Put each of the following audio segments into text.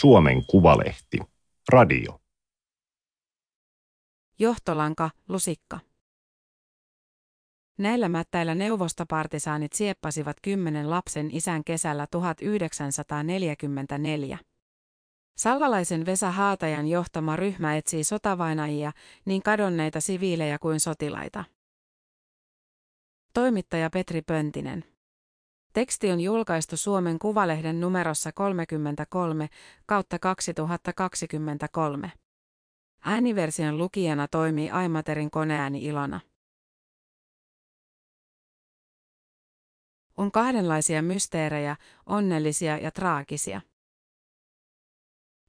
Suomen Kuvalehti. Radio. Johtolanka, lusikka. Näillä mättäillä neuvostopartisaanit sieppasivat 10 lapsen isän kesällä 1944. Sallalaisen Vesa Haatajan johtama ryhmä etsii sotavainajia, niin kadonneita siviilejä kuin sotilaita. Toimittaja Petri Pöntinen. Teksti on julkaistu Suomen Kuvalehden numerossa 33/2023. Ääniversion lukijana toimii Aimaterin koneääni Ilona. On kahdenlaisia mysteerejä, onnellisia ja traagisia.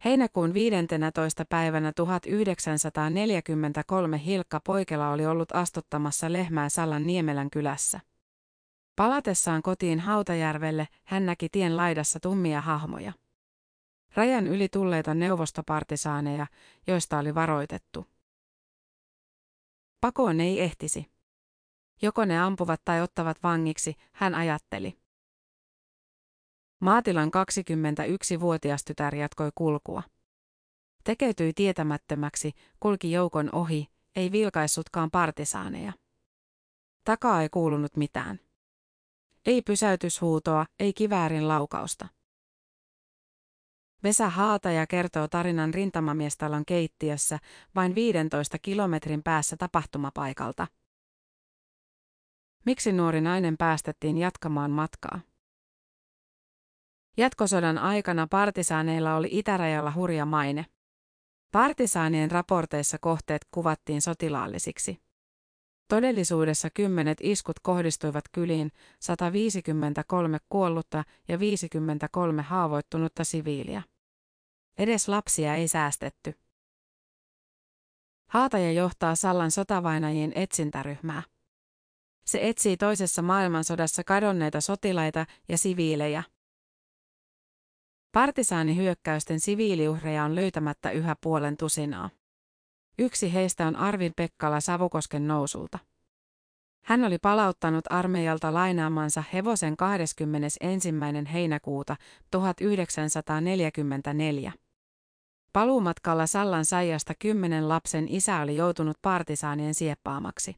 Heinäkuun 15. päivänä 1943 Hilkka Poikela oli ollut astuttamassa lehmää Sallan Niemelän kylässä. Palatessaan kotiin Hautajärvelle hän näki tien laidassa tummia hahmoja. Rajan yli tulleita neuvostopartisaaneja, joista oli varoitettu. Pakoon ei ehtisi. Joko ne ampuvat tai ottavat vangiksi, hän ajatteli. Maatilan 21-vuotias tytär jatkoi kulkua. Tekeytyi tietämättömäksi, kulki joukon ohi, ei vilkaissutkaan partisaaneja. Takaa ei kuulunut mitään. Ei pysäytyshuutoa, ei kiväärin laukausta. Vesa Haataja kertoo tarinan rintamamiestalon keittiössä vain 15 kilometrin päässä tapahtumapaikalta. Miksi nuori nainen päästettiin jatkamaan matkaa? Jatkosodan aikana partisaaneilla oli itärajalla hurja maine. Partisaanien raporteissa kohteet kuvattiin sotilaallisiksi. Todellisuudessa 10 iskut kohdistuivat kyliin, 153 kuollutta ja 53 haavoittunutta siviiliä. Edes lapsia ei säästetty. Haataja johtaa Sallan sotavainajien etsintäryhmää. Se etsii toisessa maailmansodassa kadonneita sotilaita ja siviilejä. Partisaanihyökkäysten siviiliuhreja on löytämättä yhä puolen tusinaa. Yksi heistä on Arvid Pekkala Savukosken nousulta. Hän oli palauttanut armeijalta lainaamansa hevosen 21. heinäkuuta 1944. Paluumatkalla Sallan saijasta 10 lapsen isä oli joutunut partisaanien sieppaamaksi.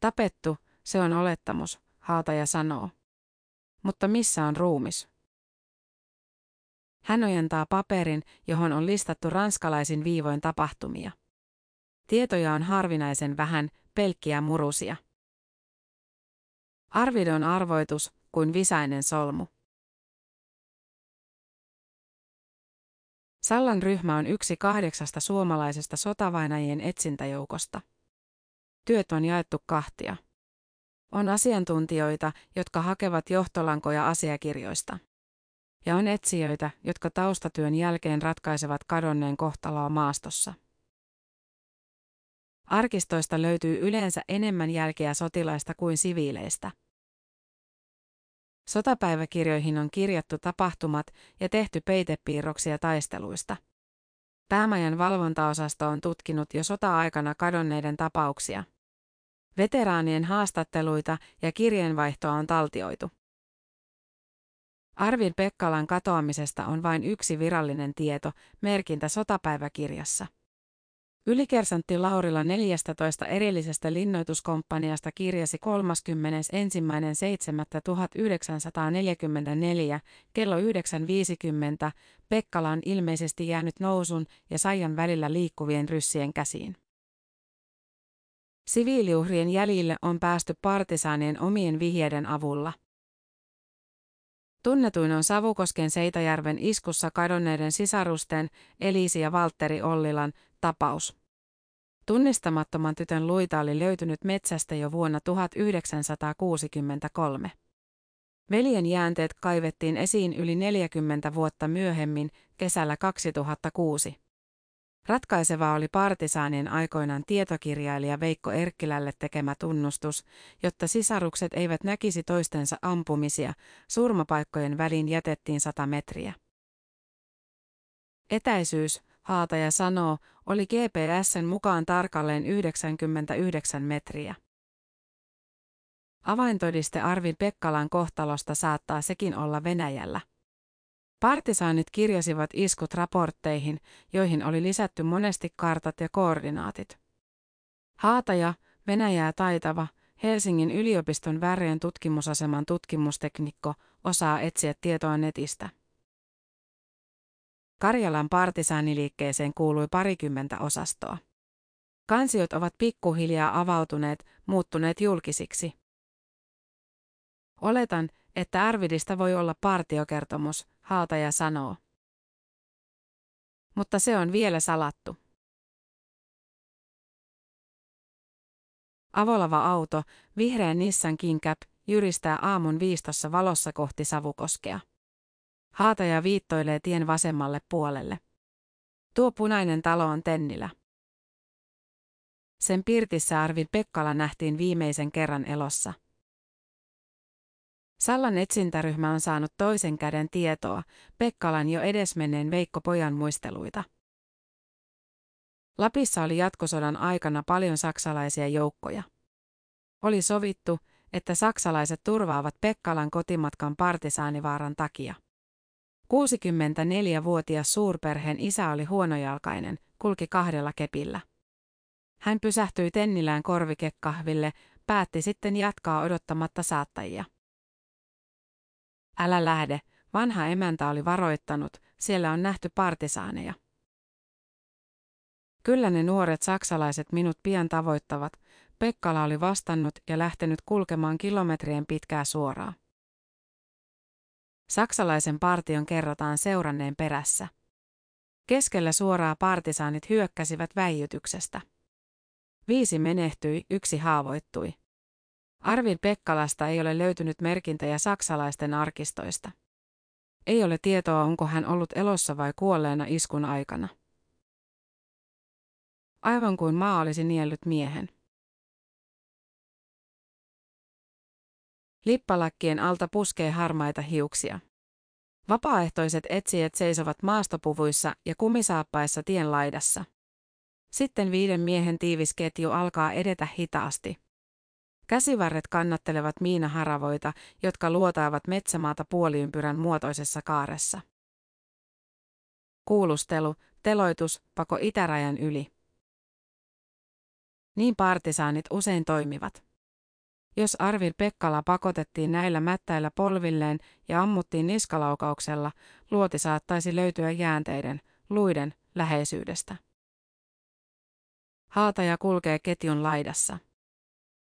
Tapettu, se on olettamus, Haataja sanoo. Mutta missä on ruumis? Hän ojentaa paperin, johon on listattu ranskalaisin viivoin tapahtumia. Tietoja on harvinaisen vähän, pelkkiä murusia. Arvid on arvoitus kuin visainen solmu. Sallan ryhmä on yksi 8 suomalaisesta sotavainajien etsintäjoukosta. Työt on jaettu 2. On asiantuntijoita, jotka hakevat johtolankoja asiakirjoista. Ja on etsijöitä, jotka taustatyön jälkeen ratkaisevat kadonneen kohtaloa maastossa. Arkistoista löytyy yleensä enemmän jälkiä sotilaista kuin siviileistä. Sotapäiväkirjoihin on kirjattu tapahtumat ja tehty peitepiirroksia taisteluista. Päämajan valvontaosasto on tutkinut jo sota-aikana kadonneiden tapauksia. Veteraanien haastatteluita ja kirjeenvaihtoa on taltioitu. Arvid Pekkalan katoamisesta on vain yksi virallinen tieto, merkintä sotapäiväkirjassa. Ylikersantti Laurila 14 erillisestä linnoituskomppaniasta kirjasi 31.7.1944 kello 9.50 Pekkala on ilmeisesti jäänyt nousun ja saijan välillä liikkuvien ryssien käsiin. Siviiliuhrien jäljille on päästy partisaanien omien vihjeiden avulla. Tunnetuin on Savukosken Seitajärven iskussa kadonneiden sisarusten Eliisi ja Valtteri Ollilan tapaus. Tunnistamattoman tytön luita oli löytynyt metsästä jo vuonna 1963. Veljen jäänteet kaivettiin esiin yli 40 vuotta myöhemmin, kesällä 2006. Ratkaisevaa oli partisaanien aikoinaan tietokirjailija Veikko Erkkilälle tekemä tunnustus, jotta sisarukset eivät näkisi toistensa ampumisia, surmapaikkojen väliin jätettiin 100 metriä. Etäisyys, Haataja sanoo, oli GPS:n mukaan tarkalleen 99 metriä. Avaintodiste Arvid Pekkalan kohtalosta saattaa sekin olla Venäjällä. Partisaanit kirjasivat iskut raportteihin, joihin oli lisätty monesti kartat ja koordinaatit. Haataja, Venäjää taitava, Helsingin yliopiston värien tutkimusaseman tutkimusteknikko, osaa etsiä tietoa netistä. Karjalan partisaaniliikkeeseen kuului parikymmentä osastoa. Kansiot ovat pikkuhiljaa avautuneet, muuttuneet julkisiksi. Oletan, että Arvidista voi olla partiokertomus, Haataja sanoo. Mutta se on vielä salattu. Avolava auto, vihreä Nissan Kingcab, jyristää aamun viistossa valossa kohti Savukoskea. Haataja viittoilee tien vasemmalle puolelle. Tuo punainen talo on Tennilä. Sen pirtissä Arvid Pekkala nähtiin viimeisen kerran elossa. Sallan etsintäryhmä on saanut toisen käden tietoa, Pekkalan jo edesmenneen Veikko Pojan muisteluita. Lapissa oli jatkosodan aikana paljon saksalaisia joukkoja. Oli sovittu, että saksalaiset turvaavat Pekkalan kotimatkan partisaanivaaran takia. 64-vuotias suurperheen isä oli huonojalkainen, kulki kahdella kepillä. Hän pysähtyi Tennilään korvikekahville, päätti sitten jatkaa odottamatta saattajia. Älä lähde, vanha emäntä oli varoittanut, siellä on nähty partisaaneja. Kyllä ne nuoret saksalaiset minut pian tavoittavat, Pekkala oli vastannut ja lähtenyt kulkemaan kilometrien pitkää suoraa. Saksalaisen partion kerrotaan seuranneen perässä. Keskellä suoraa partisaanit hyökkäsivät väijytyksestä. 5 menehtyi, 1 haavoittui. Arvid Pekkalasta ei ole löytynyt merkintöjä saksalaisten arkistoista. Ei ole tietoa, onko hän ollut elossa vai kuolleena iskun aikana. Aivan kuin maa olisi niellyt miehen. Lippalakkien alta puskee harmaita hiuksia. Vapaaehtoiset etsijät seisovat maastopuvuissa ja kumisaappaissa tien laidassa. Sitten 5 miehen tiivis ketju alkaa edetä hitaasti. Käsivarret kannattelevat miinaharavoita, jotka luotaavat metsämaata puoliympyrän muotoisessa kaaressa. Kuulustelu, teloitus, pako itärajan yli. Niin partisaanit usein toimivat. Jos Arvid Pekkala pakotettiin näillä mättäillä polvilleen ja ammuttiin niskalaukauksella, luoti saattaisi löytyä jäänteiden, luiden, läheisyydestä. Haataja kulkee ketjun laidassa.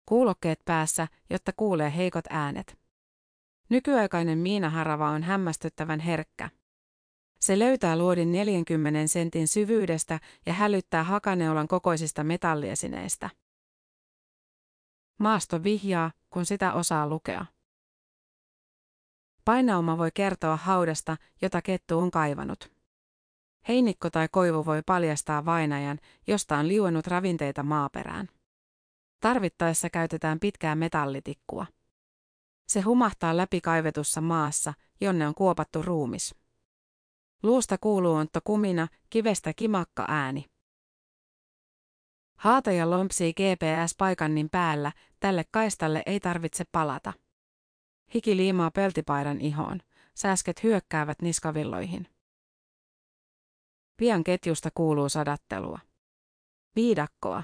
Kuulokkeet päässä, jotta kuulee heikot äänet. Nykyaikainen miinaharava on hämmästyttävän herkkä. Se löytää luodin 40 sentin syvyydestä ja hälyttää hakaneulan kokoisista metalliesineistä. Maasto vihjaa, kun sitä osaa lukea. Painauma voi kertoa haudasta, jota kettu on kaivanut. Heinikko tai koivu voi paljastaa vainajan, josta on liuennut ravinteita maaperään. Tarvittaessa käytetään pitkää metallitikkua. Se humahtaa läpi kaivetussa maassa, jonne on kuopattu ruumis. Luusta kuuluu ontto kumina, kivestä kimakka ääni. Haataja lompsii GPS-paikannin päällä, tälle kaistalle ei tarvitse palata. Hiki liimaa peltipaidan ihoon, sääsket hyökkäävät niskavilloihin. Pian ketjusta kuuluu sadattelua. Viidakkoa.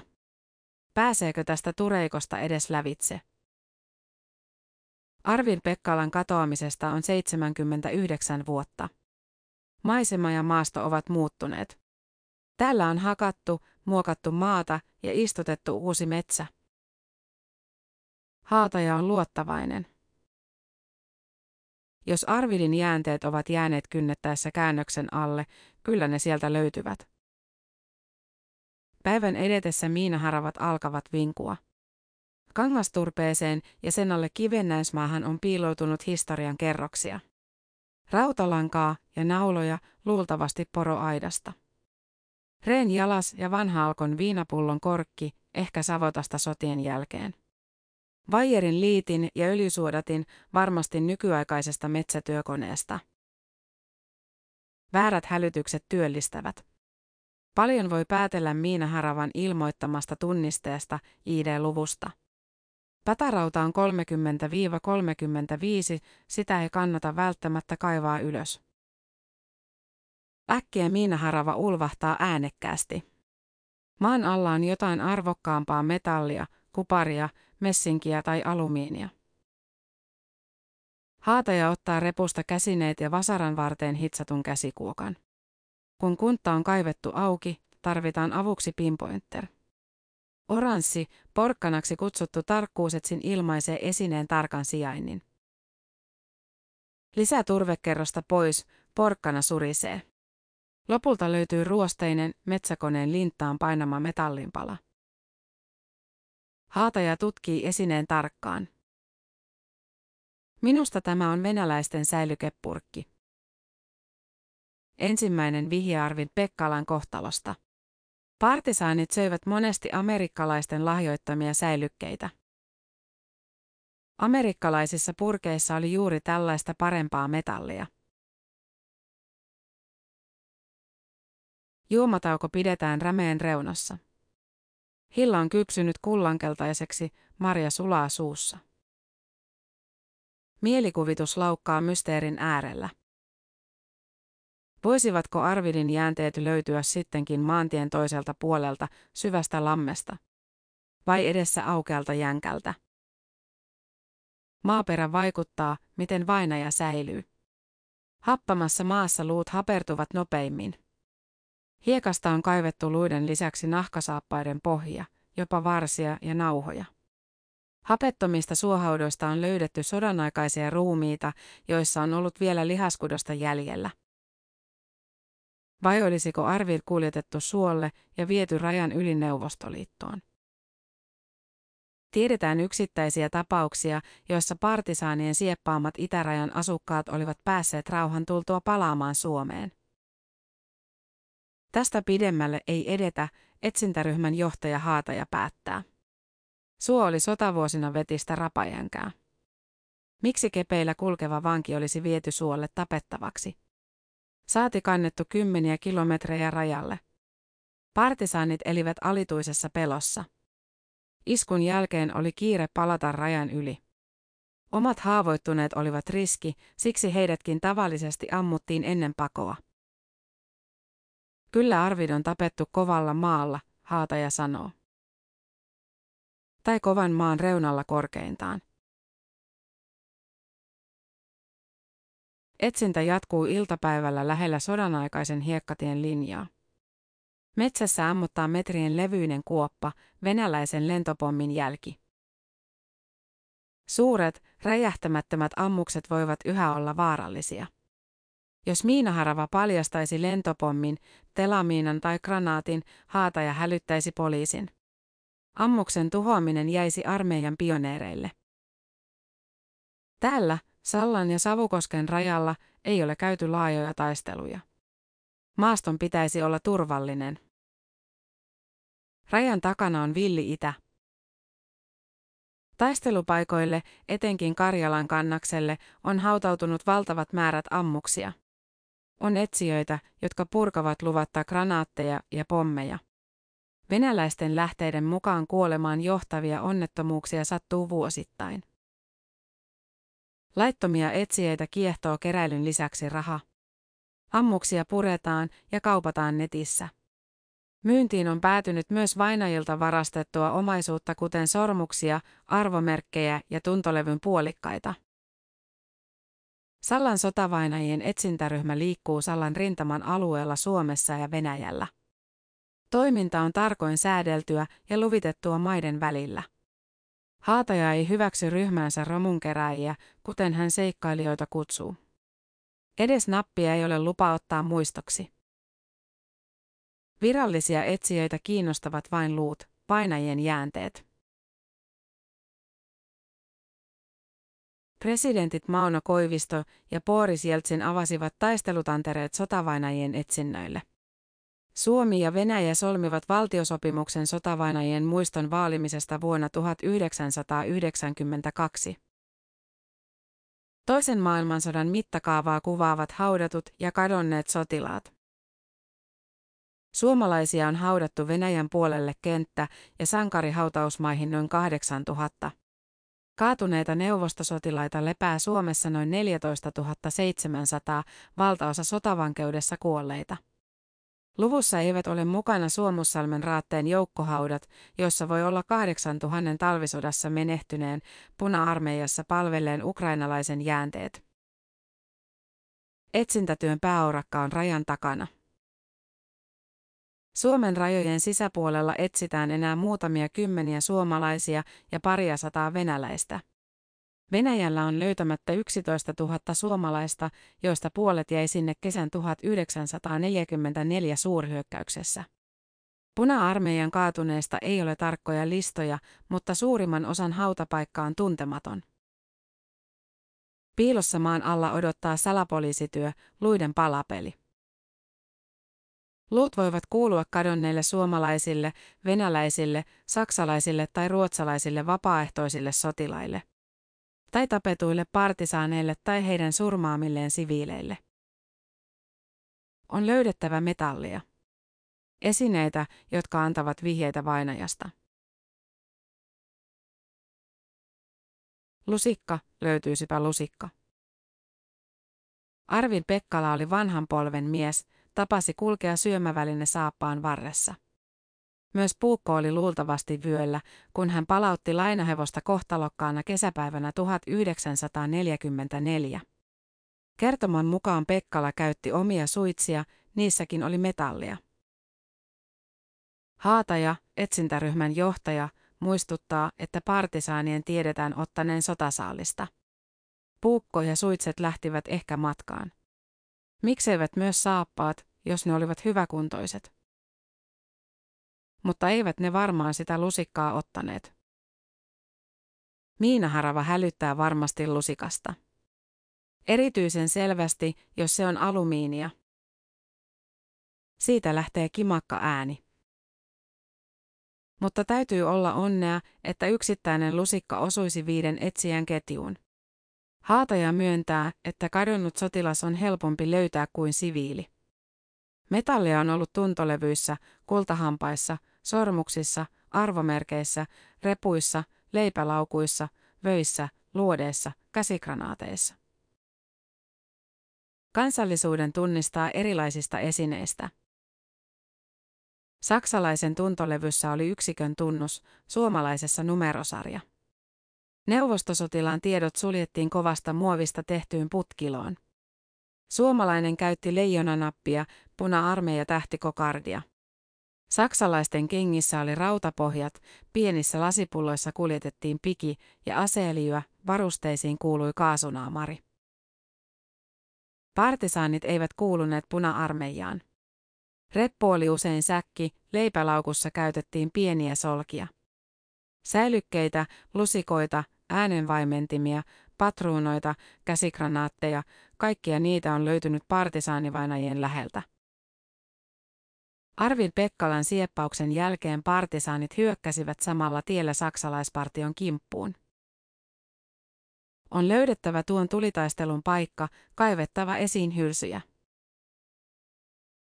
Pääseekö tästä tureikosta edes lävitse? Arvid Pekkalan katoamisesta on 79 vuotta. Maisema ja maasto ovat muuttuneet. Täällä on hakattu, muokattu maata ja istutettu uusi metsä. Haataja on luottavainen. Jos Arvidin jäänteet ovat jääneet kynnettäessä käännöksen alle, kyllä ne sieltä löytyvät. Päivän edetessä miinaharavat alkavat vinkua. Kangasturpeeseen ja sen alle kivennäismaahan on piiloutunut historian kerroksia. Rautalankaa ja nauloja, luultavasti poroaidasta. Reen jalas ja vanha-alkon viinapullon korkki, ehkä Savotasta sotien jälkeen. Vaijerin liitin ja öljysuodatin, varmasti nykyaikaisesta metsätyökoneesta. Väärät hälytykset työllistävät. Paljon voi päätellä miinaharavan ilmoittamasta tunnisteesta, ID-luvusta. Pätärauta on 30-35, sitä ei kannata välttämättä kaivaa ylös. Äkkiä miinaharava ulvahtaa äänekkäästi. Maan alla on jotain arvokkaampaa metallia, kuparia, messinkiä tai alumiinia. Haataja ottaa repusta käsineet ja vasaran varteen hitsatun käsikuokan. Kun kuntta on kaivettu auki, tarvitaan avuksi pinpointer. Oranssi, porkkanaksi kutsuttu tarkkuusetsin ilmaisee esineen tarkan sijainnin. Lisää turvekerrosta pois, porkkana surisee. Lopulta löytyy ruosteinen, metsäkoneen linttaan painama metallinpala. Haataja tutkii esineen tarkkaan. Minusta tämä on venäläisten säilykepurkki. Ensimmäinen vihje Arvid Pekkalan kohtalosta. Partisaanit söivät monesti amerikkalaisten lahjoittamia säilykkeitä. Amerikkalaisissa purkeissa oli juuri tällaista parempaa metallia. Juomatauko pidetään rämeen reunassa. Hilla on kypsynyt kullankeltaiseksi, marja sulaa suussa. Mielikuvitus laukkaa mysteerin äärellä. Voisivatko Arvidin jäänteet löytyä sittenkin maantien toiselta puolelta, syvästä lammesta? Vai edessä aukealta jänkältä? Maaperä vaikuttaa, miten vainaja säilyy. Happamassa maassa luut hapertuvat nopeimmin. Hiekasta on kaivettu luiden lisäksi nahkasaappaiden pohja, jopa varsia ja nauhoja. Hapettomista suohaudoista on löydetty sodanaikaisia ruumiita, joissa on ollut vielä lihaskudosta jäljellä. Vai olisiko Arvid kuljetettu suolle ja viety rajan yli Neuvostoliittoon? Tiedetään yksittäisiä tapauksia, joissa partisaanien sieppaamat itärajan asukkaat olivat päässeet rauhan tultua palaamaan Suomeen. Tästä pidemmälle ei edetä, etsintäryhmän johtaja Haataja päättää. Suo oli sotavuosina vetistä rapajänkää. Miksi kepeillä kulkeva vanki olisi viety suolle tapettavaksi? Saati kannettu kymmeniä kilometrejä rajalle. Partisaanit elivät alituisessa pelossa. Iskun jälkeen oli kiire palata rajan yli. Omat haavoittuneet olivat riski, siksi heidätkin tavallisesti ammuttiin ennen pakoa. Kyllä Arvid on tapettu kovalla maalla, Haataja sanoo. Tai kovan maan reunalla korkeintaan. Etsintä jatkuu iltapäivällä lähellä sodanaikaisen hiekkatien linjaa. Metsässä ammuttaa metrien levyinen kuoppa, venäläisen lentopommin jälki. Suuret, räjähtämättömät ammukset voivat yhä olla vaarallisia. Jos miinaharava paljastaisi lentopommin, telamiinan tai granaatin, Haataja hälyttäisi poliisin. Ammuksen tuhoaminen jäisi armeijan pioneereille. Täällä, Sallan ja Savukosken rajalla, ei ole käyty laajoja taisteluja. Maaston pitäisi olla turvallinen. Rajan takana on villi itä. Taistelupaikoille, etenkin Karjalan kannakselle, on hautautunut valtavat määrät ammuksia. On etsijöitä, jotka purkavat luvatta granaatteja ja pommeja. Venäläisten lähteiden mukaan kuolemaan johtavia onnettomuuksia sattuu vuosittain. Laittomia etsijöitä kiehtoo keräilyn lisäksi raha. Ammuksia puretaan ja kaupataan netissä. Myyntiin on päätynyt myös vainajilta varastettua omaisuutta, kuten sormuksia, arvomerkkejä ja tuntolevyn puolikkaita. Sallan sotavainajien etsintäryhmä liikkuu Sallan rintaman alueella Suomessa ja Venäjällä. Toiminta on tarkoin säädeltyä ja luvitettua maiden välillä. Haataja ei hyväksy ryhmäänsä romunkeräjiä, kuten hän seikkailijoita kutsuu. Edes nappia ei ole lupa ottaa muistoksi. Virallisia etsijöitä kiinnostavat vain luut, painajien jäänteet. Presidentit Mauno Koivisto ja Boris Jeltsin avasivat taistelutantereet sotavainajien etsinnöille. Suomi ja Venäjä solmivat valtiosopimuksen sotavainajien muiston vaalimisesta vuonna 1992. Toisen maailmansodan mittakaavaa kuvaavat haudatut ja kadonneet sotilaat. Suomalaisia on haudattu Venäjän puolelle kenttä- ja sankarihautausmaihin noin 8000. Kaatuneita neuvostosotilaita lepää Suomessa noin 14 700, valtaosa sotavankeudessa kuolleita. Luvussa eivät ole mukana Suomussalmen raatteen joukkohaudat, joissa voi olla 8 000 talvisodassa menehtyneen, puna-armeijassa palvelleen ukrainalaisen jäänteet. Etsintätyön pääurakka on rajan takana. Suomen rajojen sisäpuolella etsitään enää muutamia kymmeniä suomalaisia ja paria sataa venäläistä. Venäjällä on löytämättä 11 000 suomalaista, joista puolet jäi sinne kesän 1944 suurhyökkäyksessä. Puna-armeijan kaatuneista ei ole tarkkoja listoja, mutta suurimman osan hautapaikka on tuntematon. Piilossa maan alla odottaa salapoliisityö, luiden palapeli. Luut voivat kuulua kadonneille suomalaisille, venäläisille, saksalaisille tai ruotsalaisille vapaaehtoisille sotilaille. Tai tapetuille partisaaneille tai heidän surmaamilleen siviileille. On löydettävä metallia. Esineitä, jotka antavat vihjeitä vainajasta. Lusikka, löytyisipä lusikka. Arvid Pekkala oli vanhan polven mies, tapasi kulkea syömäväline saappaan varressa. Myös puukko oli luultavasti vyöllä, kun hän palautti lainahevosta kohtalokkaana kesäpäivänä 1944. Kertoman mukaan Pekkala käytti omia suitsia, niissäkin oli metallia. Haataja, etsintäryhmän johtaja, muistuttaa, että partisaanien tiedetään ottaneen sotasaalista. Puukko ja suitset lähtivät ehkä matkaan. Mikseivät myös saappaat, jos ne olivat hyväkuntoiset. Mutta eivät ne varmaan sitä lusikkaa ottaneet. Miinaharava hälyttää varmasti lusikasta. Erityisen selvästi, jos se on alumiinia. Siitä lähtee kimakka ääni. Mutta täytyy olla onnea, että yksittäinen lusikka osuisi 5 etsijän ketjuun. Haataja myöntää, että kadonnut sotilas on helpompi löytää kuin siviili. Metallia on ollut tuntolevyissä, kultahampaissa, sormuksissa, arvomerkeissä, repuissa, leipälaukuissa, vöissä, luodeissa, käsikranaateissa. Kansallisuuden tunnistaa erilaisista esineistä. Saksalaisen tuntolevyssä oli yksikön tunnus, suomalaisessa numerosarja. Neuvostosotilaan tiedot suljettiin kovasta muovista tehtyyn putkiloon. Suomalainen käytti leijonanappia, puna-armeija tähtikokardia. Saksalaisten kengissä oli rautapohjat, pienissä lasipulloissa kuljetettiin piki ja aseöljyä, varusteisiin kuului kaasunaamari. Partisaanit eivät kuuluneet puna-armeijaan. Reppu oli usein säkki, leipälaukussa käytettiin pieniä solkia. Säilykkeitä, lusikoita, äänenvaimentimia, patruunoita, käsikranaatteja, kaikkia niitä on löytynyt partisaanivainajien läheltä. Arvid Pekkalan sieppauksen jälkeen partisaanit hyökkäsivät samalla tiellä saksalaispartion kimppuun. On löydettävä tuon tulitaistelun paikka, kaivettava esiin hylsyjä.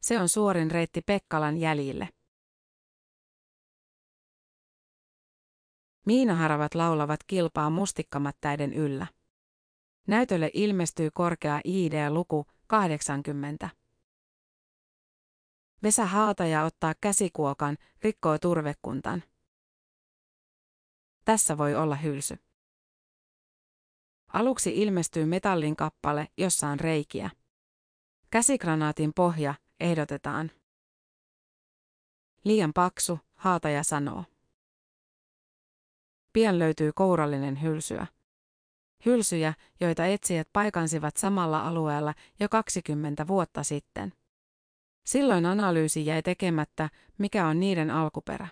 Se on suorin reitti Pekkalan jäljille. Miinaharavat laulavat kilpaa mustikkamättäiden yllä. Näytölle ilmestyy korkea ID-luku 80. Vesa Haataja ottaa käsikuokan, rikkoo turvekuntan. Tässä voi olla hylsy. Aluksi ilmestyy metallin kappale, jossa on reikiä. Käsikranaatin pohja, ehdotetaan. Liian paksu, Haataja sanoo. Pian löytyy kourallinen hylsyä. Hylsyjä, joita etsijät paikansivat samalla alueella jo 20 vuotta sitten. Silloin analyysi jäi tekemättä, mikä on niiden alkuperä.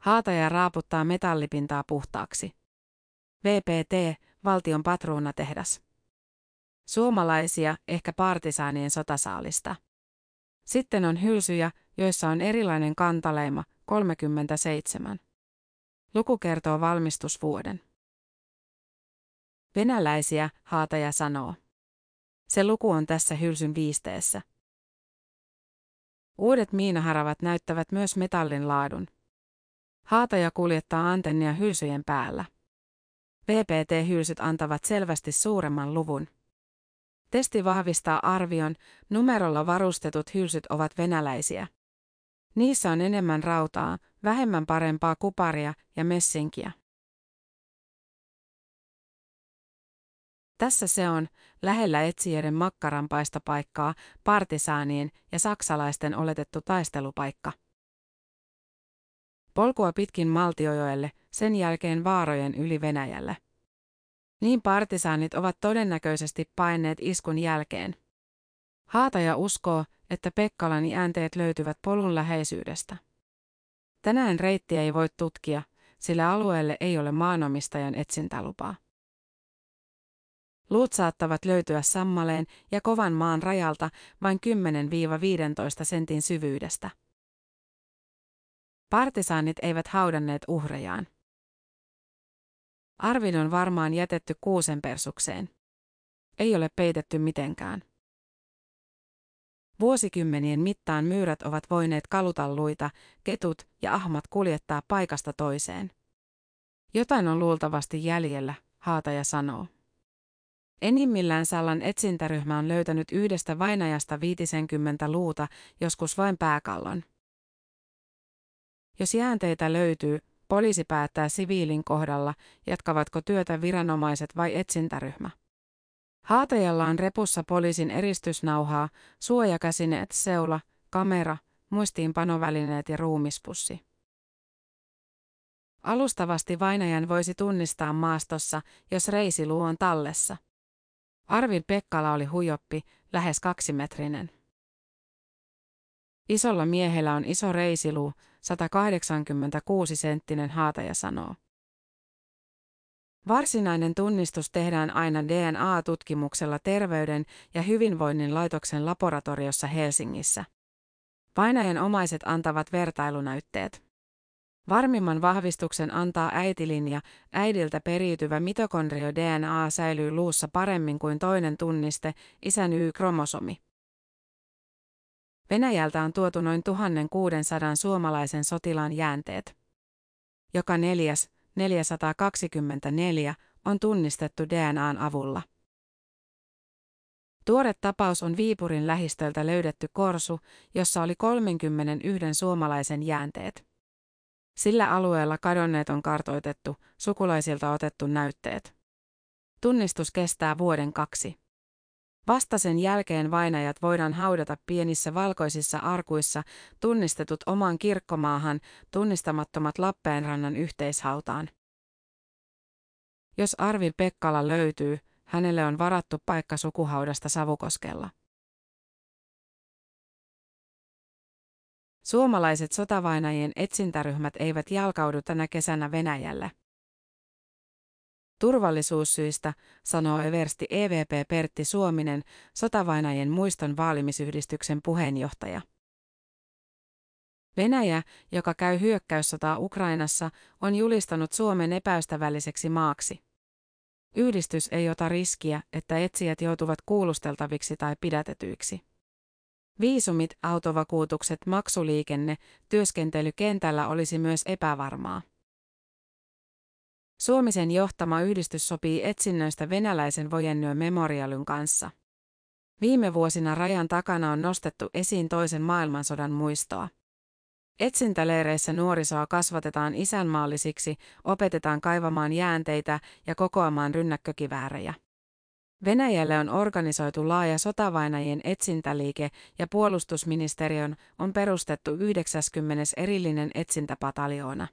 Haataja raaputtaa metallipintaa puhtaaksi. VPT, valtion patruunatehdas. Suomalaisia, ehkä partisaanien sotasaalista. Sitten on hylsyjä, joissa on erilainen kantaleima, 37. Luku kertoo valmistusvuoden. Venäläisiä, Haataja sanoo. Se luku on tässä hylsyn viisteessä. Uudet miinaharavat näyttävät myös metallin laadun. Haataja kuljettaa antennia hylsyjen päällä. PPT-hylsyt antavat selvästi suuremman luvun. Testi vahvistaa arvion, numerolla varustetut hylsyt ovat venäläisiä. Niissä on enemmän rautaa, vähemmän parempaa kuparia ja messinkiä. Tässä se on, lähellä etsijöiden makkaranpaista paikkaa, partisaanien ja saksalaisten oletettu taistelupaikka. Polkua pitkin Maltiojoelle, sen jälkeen Vaarojen yli Venäjälle. Niin partisaanit ovat todennäköisesti paenneet iskun jälkeen. Haataja uskoo, että Pekkalan jäänteet löytyvät polun läheisyydestä. Tänään reittiä ei voi tutkia, sillä alueelle ei ole maanomistajan etsintälupaa. Luut saattavat löytyä sammaleen ja kovan maan rajalta vain 10-15 sentin syvyydestä. Partisaanit eivät haudanneet uhrejaan. Arvid on varmaan jätetty kuusenpersukseen. Ei ole peitetty mitenkään. Vuosikymmenien mittaan myyrät ovat voineet kaluta luita, ketut ja ahmat kuljettaa paikasta toiseen. Jotain on luultavasti jäljellä, Haataja sanoo. Enimmillään Sallan etsintäryhmä on löytänyt yhdestä vainajasta 50 luuta, joskus vain pääkallon. Jos jäänteitä löytyy, poliisi päättää siviilin kohdalla, jatkavatko työtä viranomaiset vai etsintäryhmä. Haatajalla on repussa poliisin eristysnauhaa, suojakäsineet, seula, kamera, muistiinpanovälineet ja ruumispussi. Alustavasti vainajan voisi tunnistaa maastossa, jos reisiluu on tallessa. Arvid Pekkala oli hujoppi, lähes 2-metrinen. Isolla miehellä on iso reisiluu, 186-senttinen, Haataja sanoo. Varsinainen tunnistus tehdään aina DNA-tutkimuksella Terveyden ja hyvinvoinnin laitoksen laboratoriossa Helsingissä. Vainajan omaiset antavat vertailunäytteet. Varmimman vahvistuksen antaa äitilinja, äidiltä periytyvä mitokondrio-DNA säilyy luussa paremmin kuin toinen tunniste, isän Y-kromosomi. Venäjältä on tuotu noin 1600 suomalaisen sotilaan jäänteet. Joka neljäs, 424, on tunnistettu DNAn avulla. Tuore tapaus on Viipurin lähistöltä löydetty korsu, jossa oli 31 suomalaisen jäänteet. Sillä alueella kadonneet on kartoitettu, sukulaisilta otettu näytteet. Tunnistus kestää 2 vuotta. Vasta sen jälkeen vainajat voidaan haudata pienissä valkoisissa arkuissa, tunnistetut omaan kirkkomaahan, tunnistamattomat Lappeenrannan yhteishautaan. Jos Arvid Pekkala löytyy, hänelle on varattu paikka sukuhaudasta Savukoskella. Suomalaiset sotavainajien etsintäryhmät eivät jalkaudu tänä kesänä Venäjälle. Turvallisuussyistä, sanoo eversti EVP Pertti Suominen, sotavainajien muiston vaalimisyhdistyksen puheenjohtaja. Venäjä, joka käy hyökkäyssotaa Ukrainassa, on julistanut Suomen epäystävälliseksi maaksi. Yhdistys ei ota riskiä, että etsijät joutuvat kuulusteltaviksi tai pidätetyiksi. Viisumit, autovakuutukset, maksuliikenne, työskentely kentällä olisi myös epävarmaa. Suomisen johtama yhdistys sopii etsinnöistä venäläisen Vojennyi Memorialin kanssa. Viime vuosina rajan takana on nostettu esiin toisen maailmansodan muistoa. Etsintäleireissä nuorisoa kasvatetaan isänmaallisiksi, opetetaan kaivamaan jäänteitä ja kokoamaan rynnäkkökiväärejä. Venäjälle on organisoitu laaja sotavainajien etsintäliike ja puolustusministeriön on perustettu 90. erillinen etsintäpataljoona.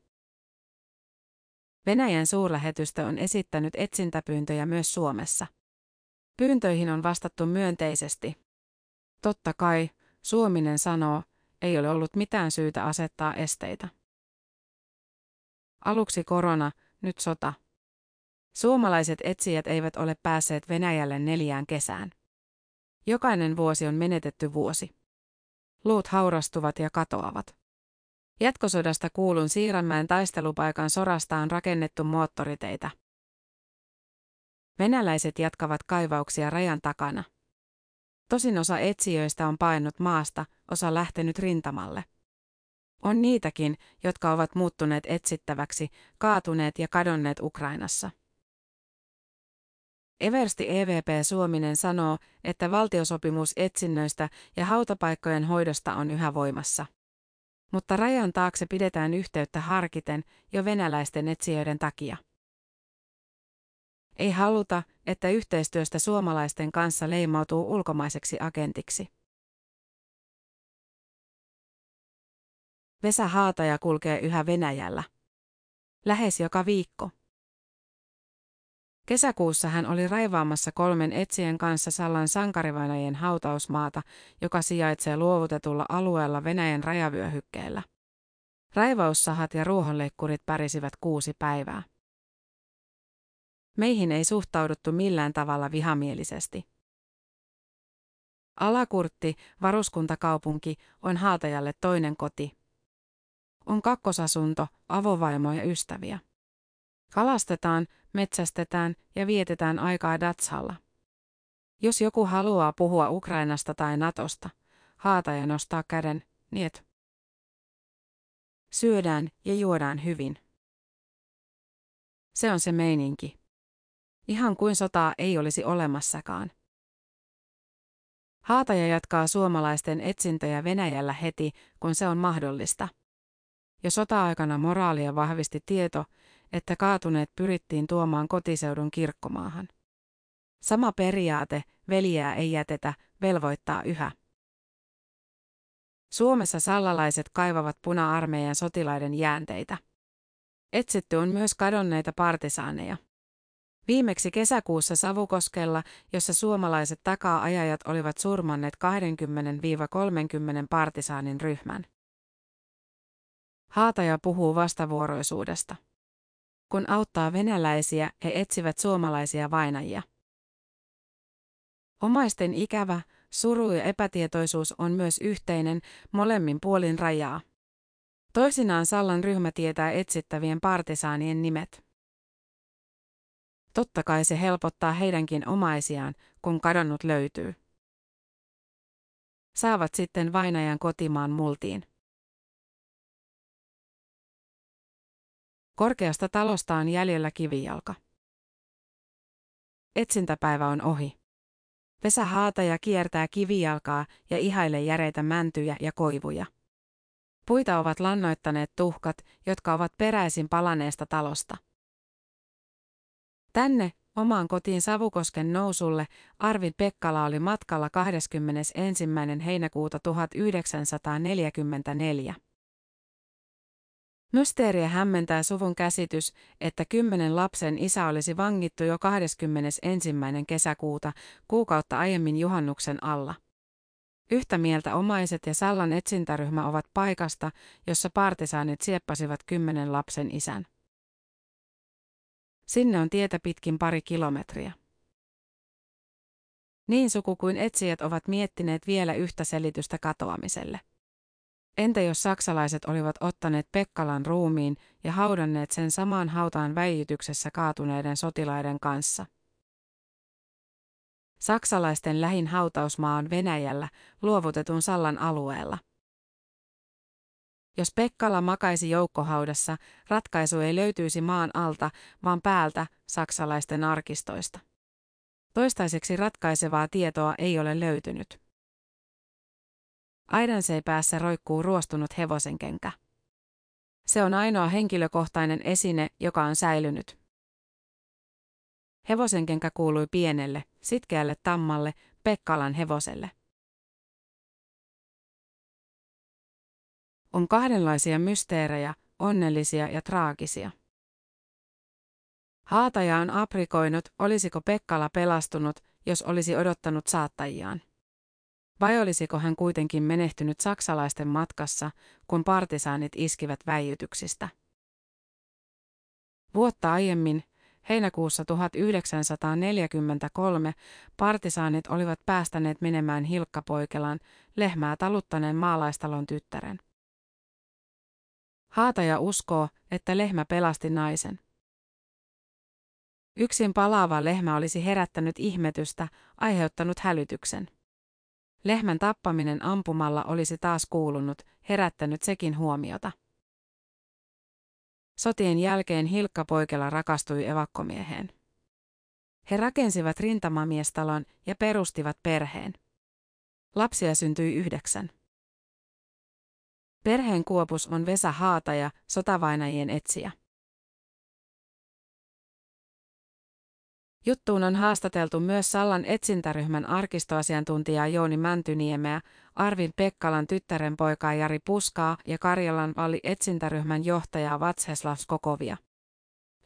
Venäjän suurlähetystö on esittänyt etsintäpyyntöjä myös Suomessa. Pyyntöihin on vastattu myönteisesti. Totta kai, Suominen sanoo, ei ole ollut mitään syytä asettaa esteitä. Aluksi korona, nyt sota. Suomalaiset etsijät eivät ole päässeet Venäjälle 4 kesään. Jokainen vuosi on menetetty vuosi. Luut haurastuvat ja katoavat. Jatkosodasta kuulun Siiränmäen taistelupaikan sorasta on rakennettu moottoriteitä. Venäläiset jatkavat kaivauksia rajan takana. Tosin osa etsijöistä on paennut maasta, osa lähtenyt rintamalle. On niitäkin, jotka ovat muuttuneet etsittäväksi, kaatuneet ja kadonneet Ukrainassa. Eversti EVP Suominen sanoo, että valtiosopimus etsinnöistä ja hautapaikkojen hoidosta on yhä voimassa. Mutta rajan taakse pidetään yhteyttä harkiten jo venäläisten etsijöiden takia. Ei haluta, että yhteistyöstä suomalaisten kanssa leimautuu ulkomaiseksi agentiksi. Vesa Haataja kulkee yhä Venäjällä. Lähes joka viikko. Kesäkuussa hän oli raivaamassa 3 etsijän kanssa Sallan sankarivainajien hautausmaata, joka sijaitsee luovutetulla alueella Venäjän rajavyöhykkeellä. Raivaussahat ja ruohonleikkurit pärisivät 6 päivää. Meihin ei suhtauduttu millään tavalla vihamielisesti. Alakurtti, varuskuntakaupunki, on Haatajalle toinen koti. On kakkosasunto, avovaimo ja ystäviä. Kalastetaan, metsästetään ja vietetään aikaa Datshalla. Jos joku haluaa puhua Ukrainasta tai Natosta, Haataja nostaa käden, niet. Syödään ja juodaan hyvin. Se on se meininki. Ihan kuin sotaa ei olisi olemassakaan. Haataja jatkaa suomalaisten etsintöjä Venäjällä heti, kun se on mahdollista. Jo sota-aikana moraalia vahvisti tieto, että kaatuneet pyrittiin tuomaan kotiseudun kirkkomaahan. Sama periaate, veljää ei jätetä, velvoittaa yhä. Suomessa sallalaiset kaivavat puna-armeijan sotilaiden jäänteitä. Etsitty on myös kadonneita partisaaneja. Viimeksi kesäkuussa Savukoskella, jossa suomalaiset takaa-ajajat olivat surmanneet 20–30 partisaanin ryhmän. Haataja puhuu vastavuoroisuudesta. Kun auttaa venäläisiä, he etsivät suomalaisia vainajia. Omaisten ikävä, suru ja epätietoisuus on myös yhteinen molemmin puolin rajaa. Toisinaan Sallan ryhmä tietää etsittävien partisaanien nimet. Totta kai se helpottaa heidänkin omaisiaan, kun kadonnut löytyy. Saavat sitten vainajan kotimaan multiin. Korkeasta talosta on jäljellä kivijalka. Etsintäpäivä on ohi. Vesa Haataja kiertää kivijalkaa ja ihailee järeitä mäntyjä ja koivuja. Puita ovat lannoittaneet tuhkat, jotka ovat peräisin palaneesta talosta. Tänne, omaan kotiin Savukosken nousulle, Arvid Pekkala oli matkalla 21. heinäkuuta 1944. Mysteeriä hämmentää suvun käsitys, että 10 lapsen isä olisi vangittu jo 21. kesäkuuta, kuukautta aiemmin juhannuksen alla. Yhtä mieltä omaiset ja Sallan etsintäryhmä ovat paikasta, jossa partisaanit sieppasivat 10 lapsen isän. Sinne on tietä pitkin pari kilometriä. Niin suku kuin etsijät ovat miettineet vielä yhtä selitystä katoamiselle. Entä jos saksalaiset olivat ottaneet Pekkalan ruumiin ja haudanneet sen samaan hautaan väijytyksessä kaatuneiden sotilaiden kanssa? Saksalaisten lähin hautausmaa on Venäjällä, luovutetun Sallan alueella. Jos Pekkala makaisi joukkohaudassa, ratkaisu ei löytyisi maan alta, vaan päältä saksalaisten arkistoista. Toistaiseksi ratkaisevaa tietoa ei ole löytynyt. Aidanseipäässä roikkuu ruostunut hevosenkenkä. Se on ainoa henkilökohtainen esine, joka on säilynyt. Hevosenkenkä kuului pienelle, sitkeälle tammalle, Pekkalan hevoselle. On kahdenlaisia mysteerejä, onnellisia ja traagisia. Haataja on aprikoinut, olisiko Pekkala pelastunut, jos olisi odottanut saattajiaan. Vai olisiko hän kuitenkin menehtynyt saksalaisten matkassa, kun partisaanit iskivät väijytyksistä? Vuotta aiemmin, heinäkuussa 1943, partisaanit olivat päästäneet menemään Hilkka Poikelan, lehmää taluttaneen maalaistalon tyttären. Haataja uskoo, että lehmä pelasti naisen. Yksin palaava lehmä olisi herättänyt ihmetystä, aiheuttanut hälytyksen. Lehmän tappaminen ampumalla olisi taas kuulunut herättänyt sekin huomiota. Sotien jälkeen Hilkka Poikela rakastui evakkomieheen. He rakensivat rintamamiestalon ja perustivat perheen. Lapsia syntyi 9. Perheen kuopus on Vesa Haataja, sotavainajien etsijä. Juttuun on haastateltu myös Sallan etsintäryhmän arkistoasiantuntijaa Jooni Mäntyniemeä, Arvid Pekkalan tyttären poikaa Jari Puskaa ja Karjalan Valli-etsintäryhmän johtajaa Vatsheslav Skokovia.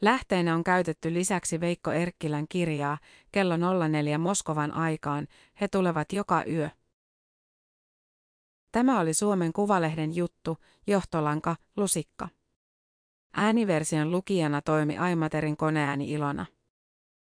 Lähteinä on käytetty lisäksi Veikko Erkkilän kirjaa, kello 04 Moskovan aikaan, he tulevat joka yö. Tämä oli Suomen Kuvalehden juttu, Johtolanka, lusikka. Ääniversion lukijana toimi Aimaterin koneääni Ilona.